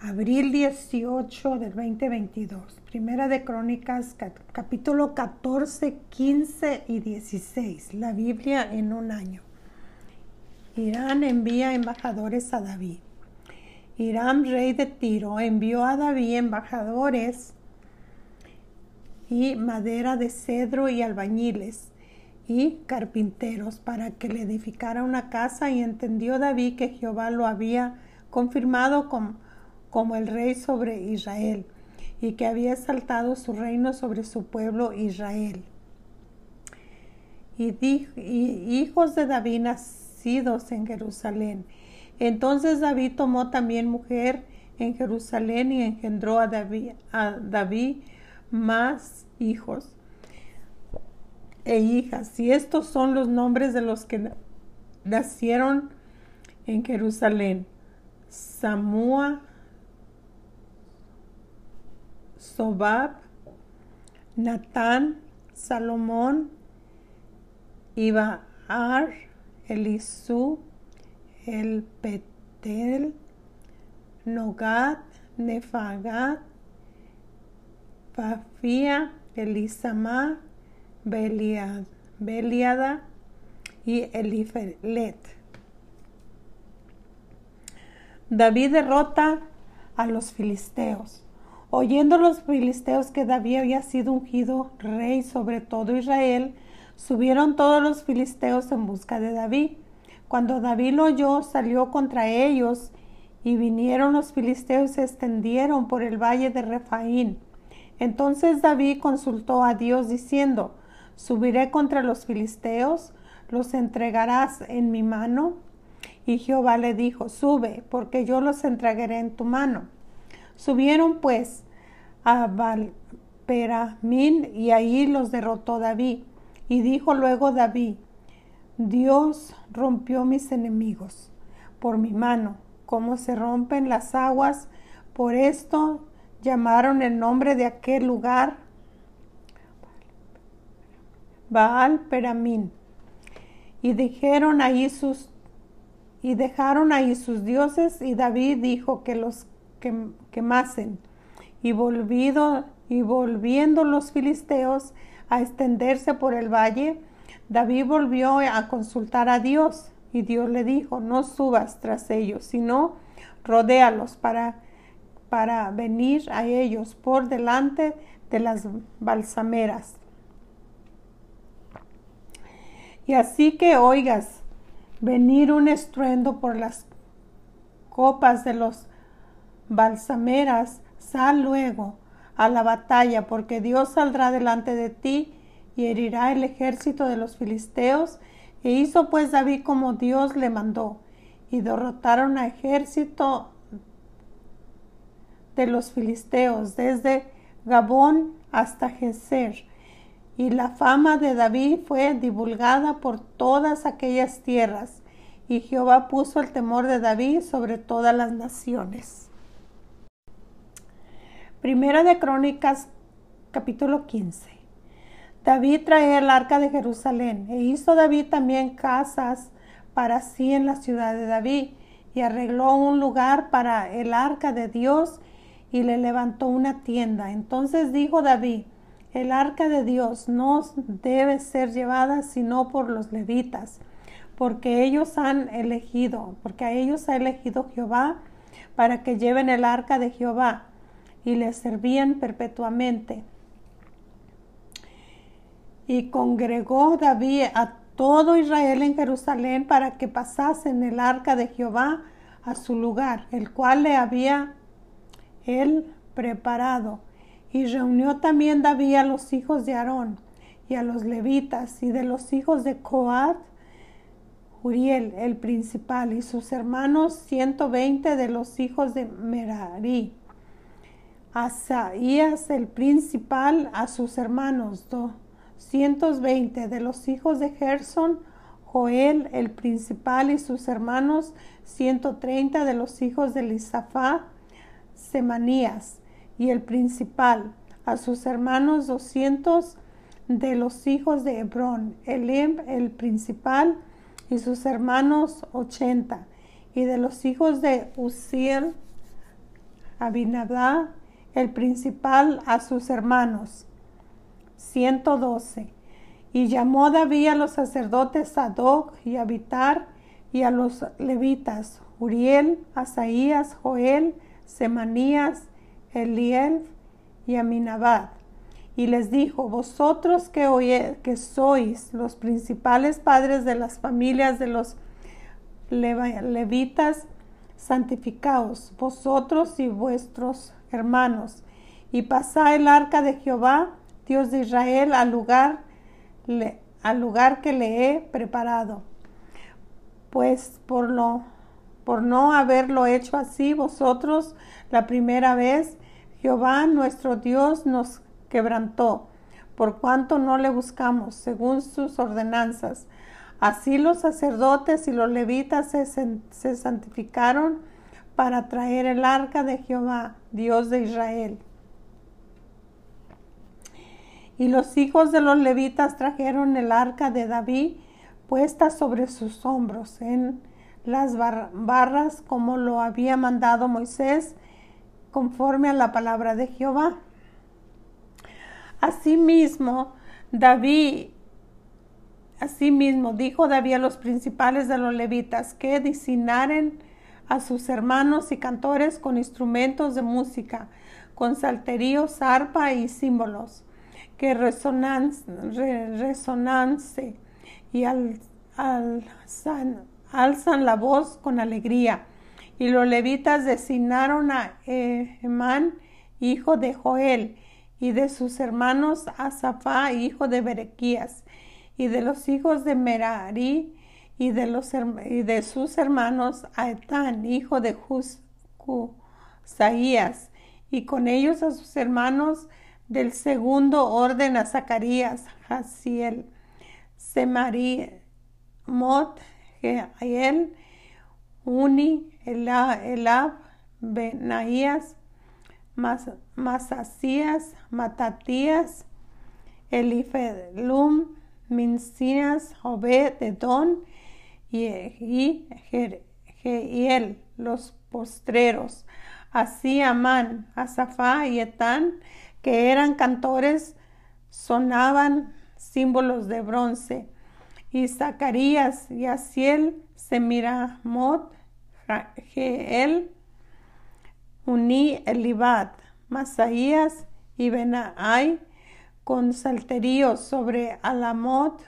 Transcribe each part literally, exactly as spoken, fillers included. abril dieciocho del veinte veintidós. Primera de Crónicas, capítulo catorce, quince y dieciséis. La Biblia en un año. Hiram envía embajadores a David. Hiram, rey de Tiro, envió a David embajadores y madera de cedro y albañiles y carpinteros para que le edificara una casa, y entendió David que Jehová lo había confirmado con, como el rey sobre Israel, y que había exaltado su reino sobre su pueblo Israel. Y, dijo, y hijos de David nacidos en Jerusalén. Entonces David tomó también mujer en Jerusalén y engendró a David, a David más hijos e hijas. Y estos son los nombres de los que nacieron en Jerusalén: Samúa, Sobab, Natán, Salomón, Ibaar, Elisú, El Petel, Nogat, Nefagat, Pafía, Elisamá, Beliad, Beliada y Elifelet. David derrota a los filisteos. Oyendo los filisteos que David había sido ungido rey sobre todo Israel, subieron todos los filisteos en busca de David. Cuando David lo oyó, salió contra ellos, y vinieron los filisteos y se extendieron por el valle de Refaín. Entonces David consultó a Dios diciendo: ¿Subiré contra los filisteos? ¿Los entregarás en mi mano? Y Jehová le dijo: Sube, porque yo los entregaré en tu mano. Subieron pues a Baal-peramim, y ahí los derrotó David. Y dijo luego David: Dios rompió mis enemigos por mi mano, como se rompen las aguas. Por esto llamaron el nombre de aquel lugar Baal-peramim, y dijeron ahí sus y dejaron ahí sus dioses. Y David dijo que los quemasen. Y volvido y volviendo los filisteos a extenderse por el valle, David volvió a consultar a Dios, y Dios le dijo: No subas tras ellos, sino rodéalos para, para venir a ellos por delante de las balsameras. Y así que oigas venir un estruendo por las copas de los balsameras, sal luego a la batalla, porque Dios saldrá delante de ti y herirá el ejército de los filisteos. E hizo pues David como Dios le mandó, y derrotaron al ejército de los filisteos desde Gabón hasta Geser. Y la fama de David fue divulgada por todas aquellas tierras, y Jehová puso el temor de David sobre todas las naciones. Primera de Crónicas, capítulo quince. David trae el arca de Jerusalén, e hizo David también casas para sí en la ciudad de David, y arregló un lugar para el arca de Dios, y le levantó una tienda. Entonces dijo David: El arca de Dios no debe ser llevada sino por los levitas, porque ellos han elegido, porque a ellos ha elegido Jehová para que lleven el arca de Jehová, y les servían perpetuamente. Y congregó David a todo Israel en Jerusalén para que pasasen el arca de Jehová a su lugar, el cual le había él preparado. Y reunió también David a los hijos de Aarón y a los levitas, y de los hijos de Coat, Uriel el principal, y sus hermanos, ciento veinte de los hijos de Merari, Asaías el principal a sus hermanos, dos. ciento veinte de los hijos de Gersón, Joel el principal y sus hermanos, ciento treinta de los hijos de Elisafá, Semanías y el principal, a sus hermanos, doscientos de los hijos de Hebrón, Elem el principal y sus hermanos ochenta. Y de los hijos de Uziel, Abinadab, el principal, a sus hermanos, ciento doce. Y llamó David a los sacerdotes Sadoc y Abitar, y a los levitas, Uriel, Asaías, Joel, Semanías, Eliel y Aminabad. Y les dijo: vosotros que, oye, que sois los principales padres de las familias de los levitas, santificaos vosotros y vuestros hermanos, y pasad el arca de Jehová, Dios de Israel, al lugar, le, al lugar que le he preparado. Pues por, lo, por no haberlo hecho así vosotros la primera vez, Jehová nuestro Dios nos quebrantó, por cuanto no le buscamos según sus ordenanzas. Así los sacerdotes y los levitas se, se santificaron para traer el arca de Jehová, Dios de Israel. Y los hijos de los levitas trajeron el arca de David puesta sobre sus hombros en las bar barras, como lo había mandado Moisés, conforme a la palabra de Jehová. Asimismo, David, asimismo dijo David a los principales de los levitas que disinaren a sus hermanos y cantores con instrumentos de música, con salterios, arpa y címbolos, que resonan, re, resonance y al, al, san, alzan la voz con alegría. Y los levitas designaron a Emán, hijo de Joel, y de sus hermanos a Zafá, hijo de Berequías, y de los hijos de Merari, y de, los, y de sus hermanos a Etán, hijo de Jusaías, y con ellos a sus hermanos del segundo orden, a Zacarías, Jaziel, Semarimot, Jeiel, Uni, Elab, Benaías, Mas, Masasías, Matatías, Elifelum, Mincías, Obed, Edón y, y Jeiel, los postreros. Así Amán, Asafá y Etán, que eran cantores, sonaban símbolos de bronce. Y Zacarías y Asiel, Semiramot, Jeiel, Uní, Elibad, Masaías y Benaai, con salteríos sobre Alamot,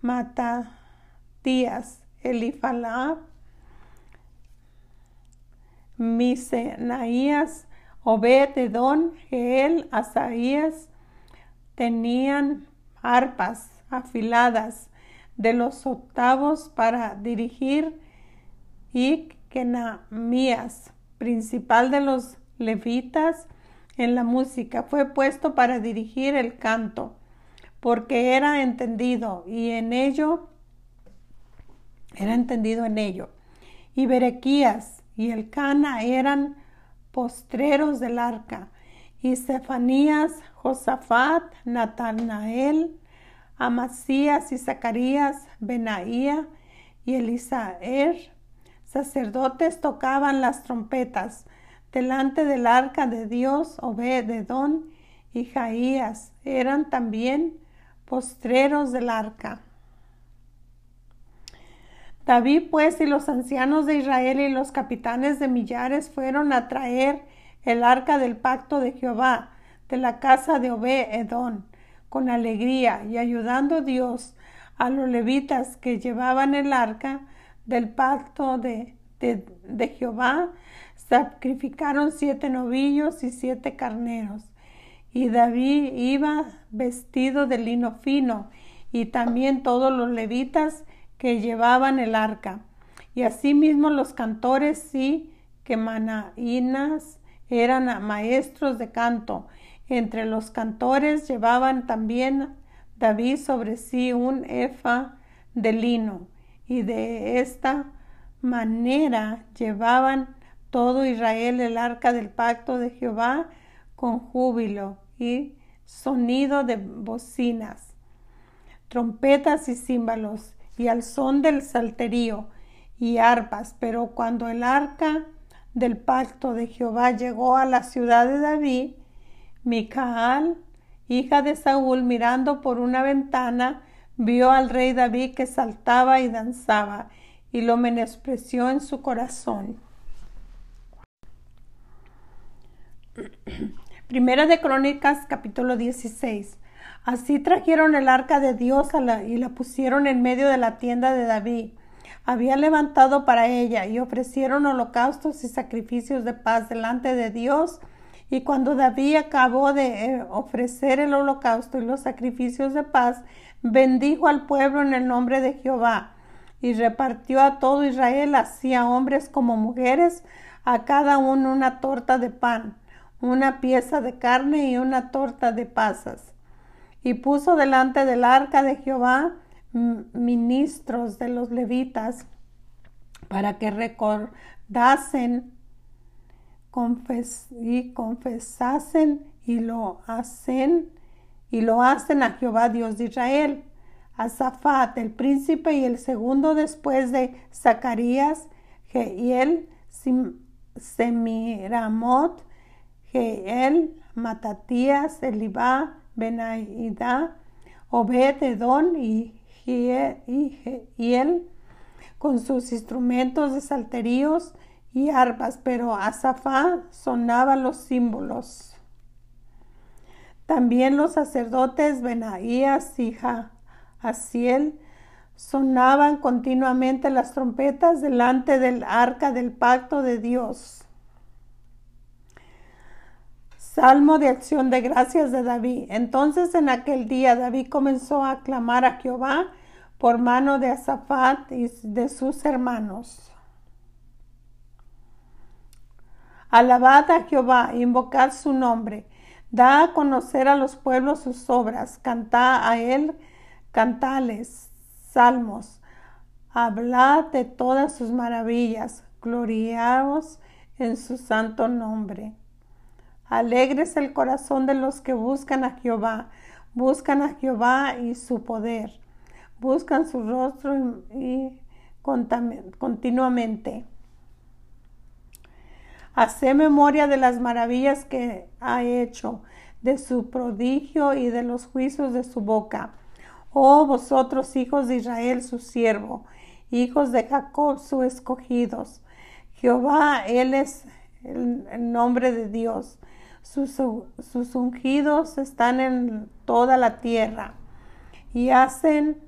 Matatías, Elifalab, Misenaías, Obed, Edón, Jeiel, Asaías. Tenían arpas afiladas de los octavos para dirigir, y Kenamías, principal de los levitas en la música, fue puesto para dirigir el canto, porque era entendido y en ello era entendido en ello. Y Berequías y el Cana eran postreros del arca, y Cefanías, Josafat, Natanael, Amasías y Zacarías, Benaía y Elisaer, sacerdotes, tocaban las trompetas delante del arca de Dios. Obed-edom y Jaías eran también postreros del arca. David pues y los ancianos de Israel y los capitanes de millares fueron a traer el arca del pacto de Jehová de la casa de Obed-edom con alegría, y ayudando Dios a los levitas que llevaban el arca del pacto de, de, de Jehová, sacrificaron siete novillos y siete carneros. Y David iba vestido de lino fino, y también todos los levitas que llevaban el arca, y asimismo los cantores y quemanaínas eran maestros de canto. Entre los cantores llevaban también David sobre sí un efa de lino, y de esta manera llevaban todo Israel el arca del pacto de Jehová con júbilo y sonido de bocinas, trompetas y címbalos. y al son del salterio y arpas. Pero cuando el arca del pacto de Jehová llegó a la ciudad de David, Micaal, hija de Saúl, mirando por una ventana, vio al rey David que saltaba y danzaba, y lo menospreció en su corazón. Primera de Crónicas, capítulo dieciséis. Así trajeron el arca de Dios a la, y la pusieron en medio de la tienda de David. Había levantado para ella, y ofrecieron holocaustos y sacrificios de paz delante de Dios. Y cuando David acabó de ofrecer el holocausto y los sacrificios de paz, bendijo al pueblo en el nombre de Jehová, y repartió a todo Israel, así a hombres como mujeres, a cada uno una torta de pan, una pieza de carne y una torta de pasas. Y puso delante del arca de Jehová ministros de los levitas, para que recordasen confes y confesasen y lo hacen y lo hacen a Jehová Dios de Israel. Asafat, el príncipe, y el segundo después de Zacarías, Jehiel, Semiramot, Jehiel, Matatías, Elibá, Benaidá, Obed, Edón y Jehiel, con sus instrumentos de salterios y arpas, pero Asafá sonaba los símbolos. También los sacerdotes Benaías y Asiel sonaban continuamente las trompetas delante del arca del pacto de Dios. Salmo de acción de gracias de David. Entonces en aquel día David comenzó a clamar a Jehová por mano de Asafat y de sus hermanos. Alabad a Jehová, invocad su nombre, da a conocer a los pueblos sus obras, cantad a él, cantales, salmos, hablad de todas sus maravillas, gloriaos en su santo nombre. Alegres el corazón de los que buscan a Jehová, buscan a Jehová y su poder, buscan su rostro y, y continuamente. Hacé memoria de las maravillas que ha hecho, de su prodigio y de los juicios de su boca. Oh vosotros, hijos de Israel, su siervo, hijos de Jacob, sus escogidos. Jehová, él es el, el nombre de Dios. Sus, sus ungidos están en toda la tierra y hacen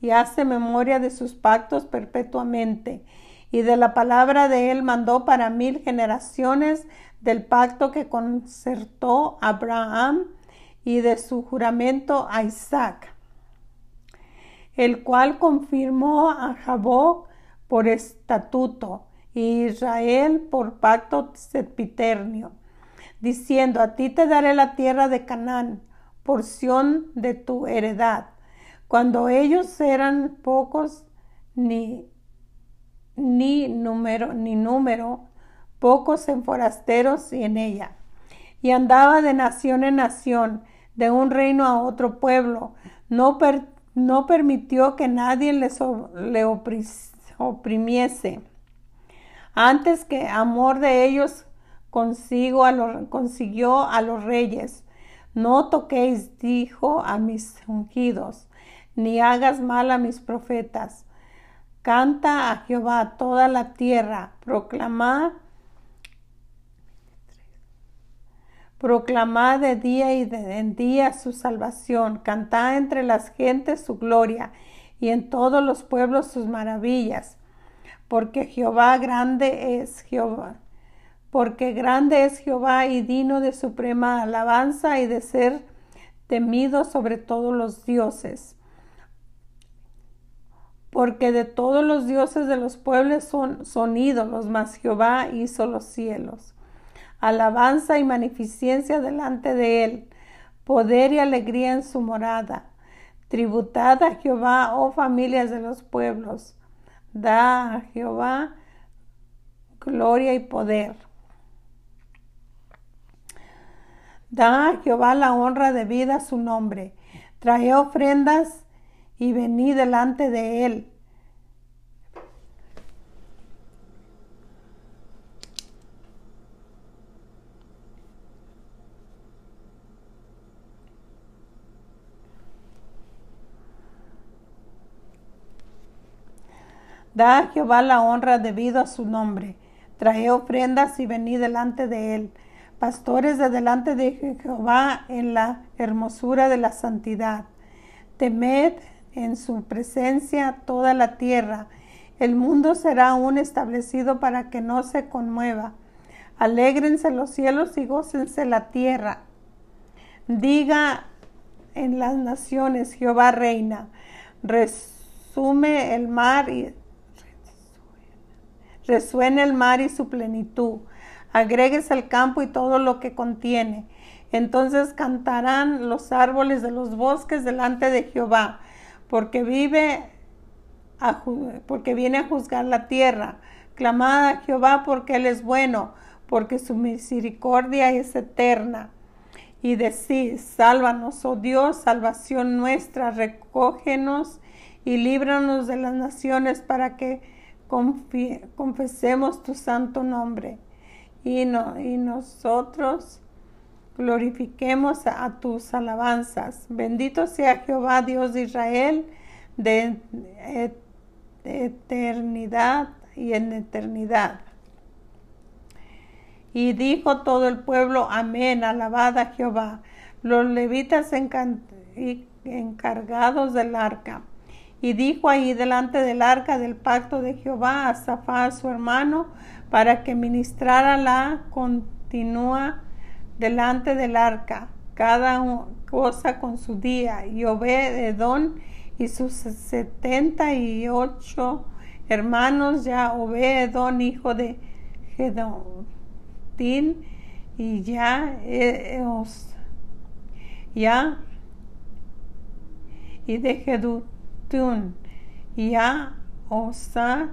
y hace memoria de sus pactos perpetuamente. Y de la palabra de él mandó para mil generaciones, del pacto que concertó Abraham y de su juramento a Isaac, el cual confirmó a Jacob por estatuto y Israel por pacto sempiternio, diciendo: a ti te daré la tierra de Canaán, porción de tu heredad. Cuando ellos eran pocos, ni Ni número, ni número, pocos en forasteros y en ella. Y andaba de nación en nación, de un reino a otro pueblo. No, per, no permitió que nadie les, le opris, oprimiese. Antes que amor de ellos consigo a los, consiguió a los reyes. No toquéis, dijo, a mis ungidos, ni hagas mal a mis profetas. Canta a Jehová toda la tierra, proclamad, proclamad de día y de en día su salvación, cantad entre las gentes su gloria y en todos los pueblos sus maravillas, porque Jehová grande es Jehová, porque grande es Jehová y digno de suprema alabanza y de ser temido sobre todos los dioses. Porque de todos los dioses de los pueblos son, son ídolos, mas Jehová hizo los cielos. Alabanza y magnificencia delante de él, poder y alegría en su morada. Tributad a Jehová, oh familias de los pueblos. Da a Jehová gloria y poder. Da a Jehová la honra debida a su nombre. Trae ofrendas y vení delante de él. Da a Jehová la honra debido a su nombre. Trae ofrendas y venid delante de él. Pastores de delante de Jehová en la hermosura de la santidad. Temed en su presencia toda la tierra. El mundo será aún establecido para que no se conmueva. Alégrense los cielos y gócense la tierra. Diga en las naciones: Jehová reina. Resume el mar y... Resuene el mar y su plenitud. Agréguese el campo y todo lo que contiene. Entonces cantarán los árboles de los bosques delante de Jehová, porque vive, a, porque viene a juzgar la tierra. Clamad a Jehová, porque él es bueno, porque su misericordia es eterna. Y decid: sálvanos, oh Dios, salvación nuestra, recógenos y líbranos de las naciones, para que Confie, confesemos tu santo nombre y, no, y nosotros glorifiquemos a, a tus alabanzas. Bendito sea Jehová, Dios de Israel, de et, eternidad y en eternidad. Y dijo todo el pueblo: amén, alabad a Jehová. Los levitas encan, y, encargados del arca. Y dijo ahí delante del arca del pacto de Jehová a Zafá su hermano, para que ministrara la continua delante del arca, cada cosa con su día, y Obed-Edom y sus setenta y ocho hermanos, ya Obed-Edom hijo de Jedutín, y ya, eh, os, ya y de Jedutín y a Osa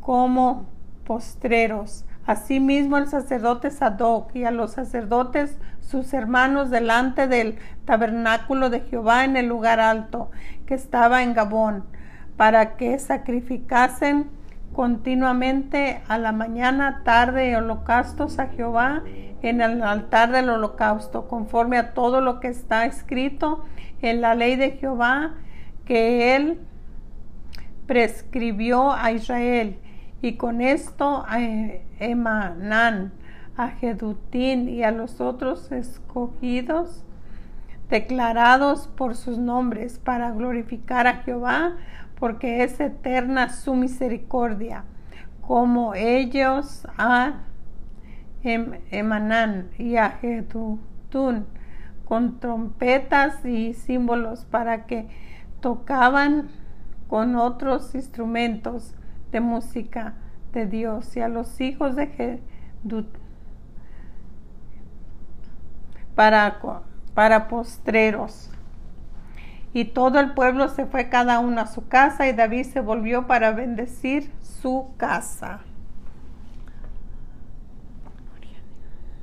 como postreros. Asimismo el sacerdote Sadoc y a los sacerdotes sus hermanos delante del tabernáculo de Jehová en el lugar alto que estaba en Gabón, para que sacrificasen continuamente a la mañana, tarde, holocaustos a Jehová en el altar del holocausto, conforme a todo lo que está escrito en la ley de Jehová, que él prescribió a Israel. Y con esto a Emanán, a Jedutín y a los otros escogidos, declarados por sus nombres, para glorificar a Jehová, porque es eterna su misericordia, como ellos a Emanán y a Jedutín, con trompetas y símbolos, para que tocaban con otros instrumentos de música de Dios. Y a los hijos de Jedut para, para postreros. Y todo el pueblo se fue cada uno a su casa, y David se volvió para bendecir su casa.